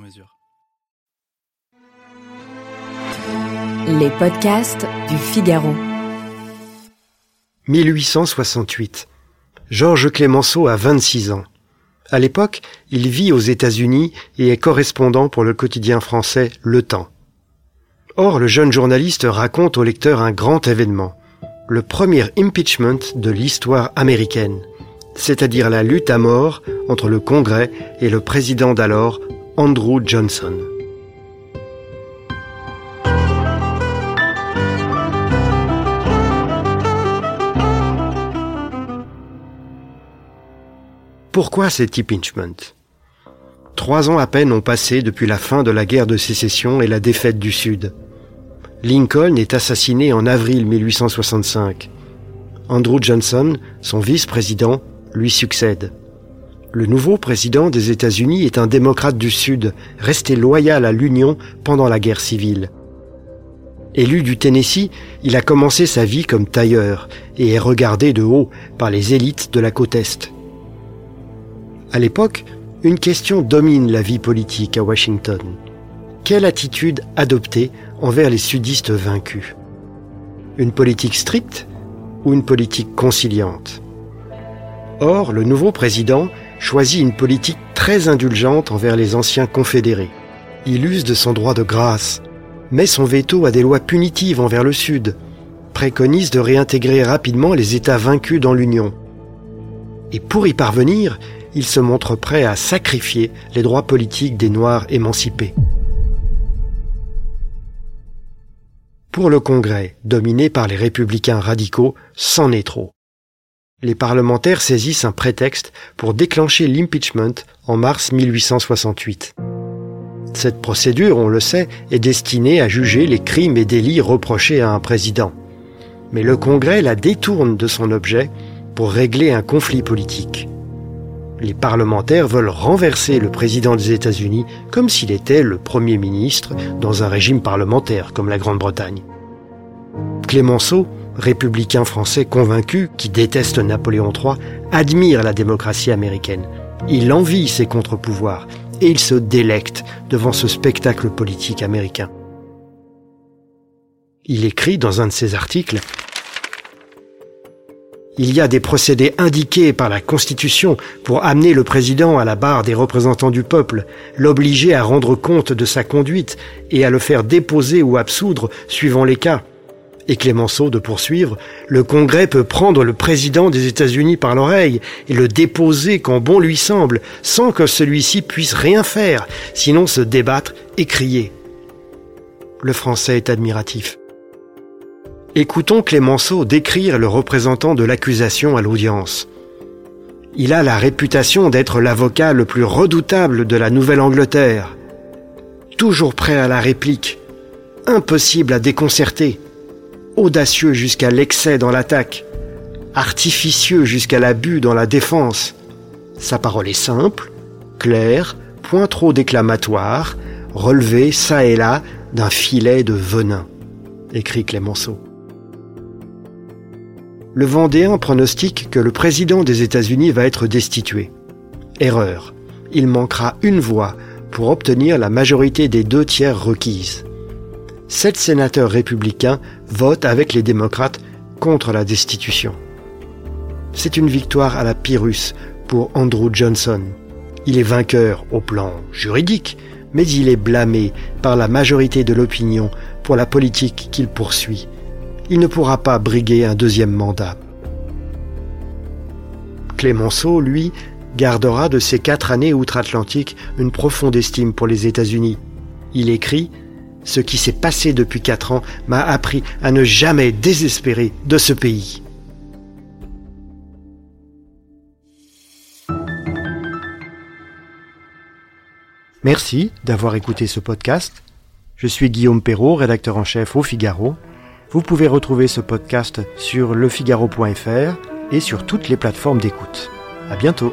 mesure. Les podcasts du Figaro. 1868. Georges Clemenceau a 26 ans. À l'époque, il vit aux États-Unis et est correspondant pour le quotidien français Le Temps. Or, le jeune journaliste raconte au lecteur un grand événement, le premier impeachment de l'histoire américaine, c'est-à-dire la lutte à mort entre le Congrès et le président d'alors, Andrew Johnson. Pourquoi cet impeachment ? 3 ans à peine ont passé depuis la fin de la guerre de sécession et la défaite du Sud. Lincoln est assassiné en avril 1865. Andrew Johnson, son vice-président, lui succède. Le nouveau président des États-Unis est un démocrate du Sud, resté loyal à l'Union pendant la guerre civile. Élu du Tennessee, il a commencé sa vie comme tailleur et est regardé de haut par les élites de la côte Est. À l'époque, une question domine la vie politique à Washington. Quelle attitude adopter envers les sudistes vaincus ? Une politique stricte ou une politique conciliante ? Or, le nouveau président choisit une politique très indulgente envers les anciens confédérés. Il use de son droit de grâce, met son veto à des lois punitives envers le Sud, préconise de réintégrer rapidement les États vaincus dans l'Union. Et pour y parvenir, il se montre prêt à sacrifier les droits politiques des Noirs émancipés. Pour le Congrès, dominé par les républicains radicaux, c'en est trop. Les parlementaires saisissent un prétexte pour déclencher l'impeachment en mars 1868. Cette procédure, on le sait, est destinée à juger les crimes et délits reprochés à un président. Mais le Congrès la détourne de son objet pour régler un conflit politique. Les parlementaires veulent renverser le président des États-Unis comme s'il était le premier ministre dans un régime parlementaire comme la Grande-Bretagne. Clemenceau, républicain français convaincu, qui déteste Napoléon III, admire la démocratie américaine. Il envie ses contre-pouvoirs et il se délecte devant ce spectacle politique américain. Il écrit dans un de ses articles « Il y a des procédés indiqués par la Constitution pour amener le président à la barre des représentants du peuple, l'obliger à rendre compte de sa conduite et à le faire déposer ou absoudre suivant les cas. » Et Clemenceau de poursuivre, le Congrès peut prendre le président des États-Unis par l'oreille et le déposer quand bon lui semble, sans que celui-ci puisse rien faire, sinon se débattre et crier. Le français est admiratif. Écoutons Clemenceau décrire le représentant de l'accusation à l'audience. Il a la réputation d'être l'avocat le plus redoutable de la Nouvelle-Angleterre. Toujours prêt à la réplique, impossible à déconcerter. Audacieux jusqu'à l'excès dans l'attaque, artificieux jusqu'à l'abus dans la défense. Sa parole est simple, claire, point trop déclamatoire, relevée çà et là d'un filet de venin, écrit Clemenceau. Le Vendéen pronostique que le président des États-Unis va être destitué. Erreur, il manquera une voix pour obtenir la majorité des 2/3 requises. 7 sénateurs républicains votent avec les démocrates contre la destitution. C'est une victoire à la Pyrrhus pour Andrew Johnson. Il est vainqueur au plan juridique, mais il est blâmé par la majorité de l'opinion pour la politique qu'il poursuit. Il ne pourra pas briguer un deuxième mandat. Clemenceau, lui, gardera de ses 4 années outre-Atlantique une profonde estime pour les États-Unis. Il écrit « Ce qui s'est passé depuis 4 ans m'a appris à ne jamais désespérer de ce pays. » Merci d'avoir écouté ce podcast. Je suis Guillaume Perrault, rédacteur en chef au Figaro. Vous pouvez retrouver ce podcast sur lefigaro.fr et sur toutes les plateformes d'écoute. À bientôt.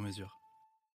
mesure.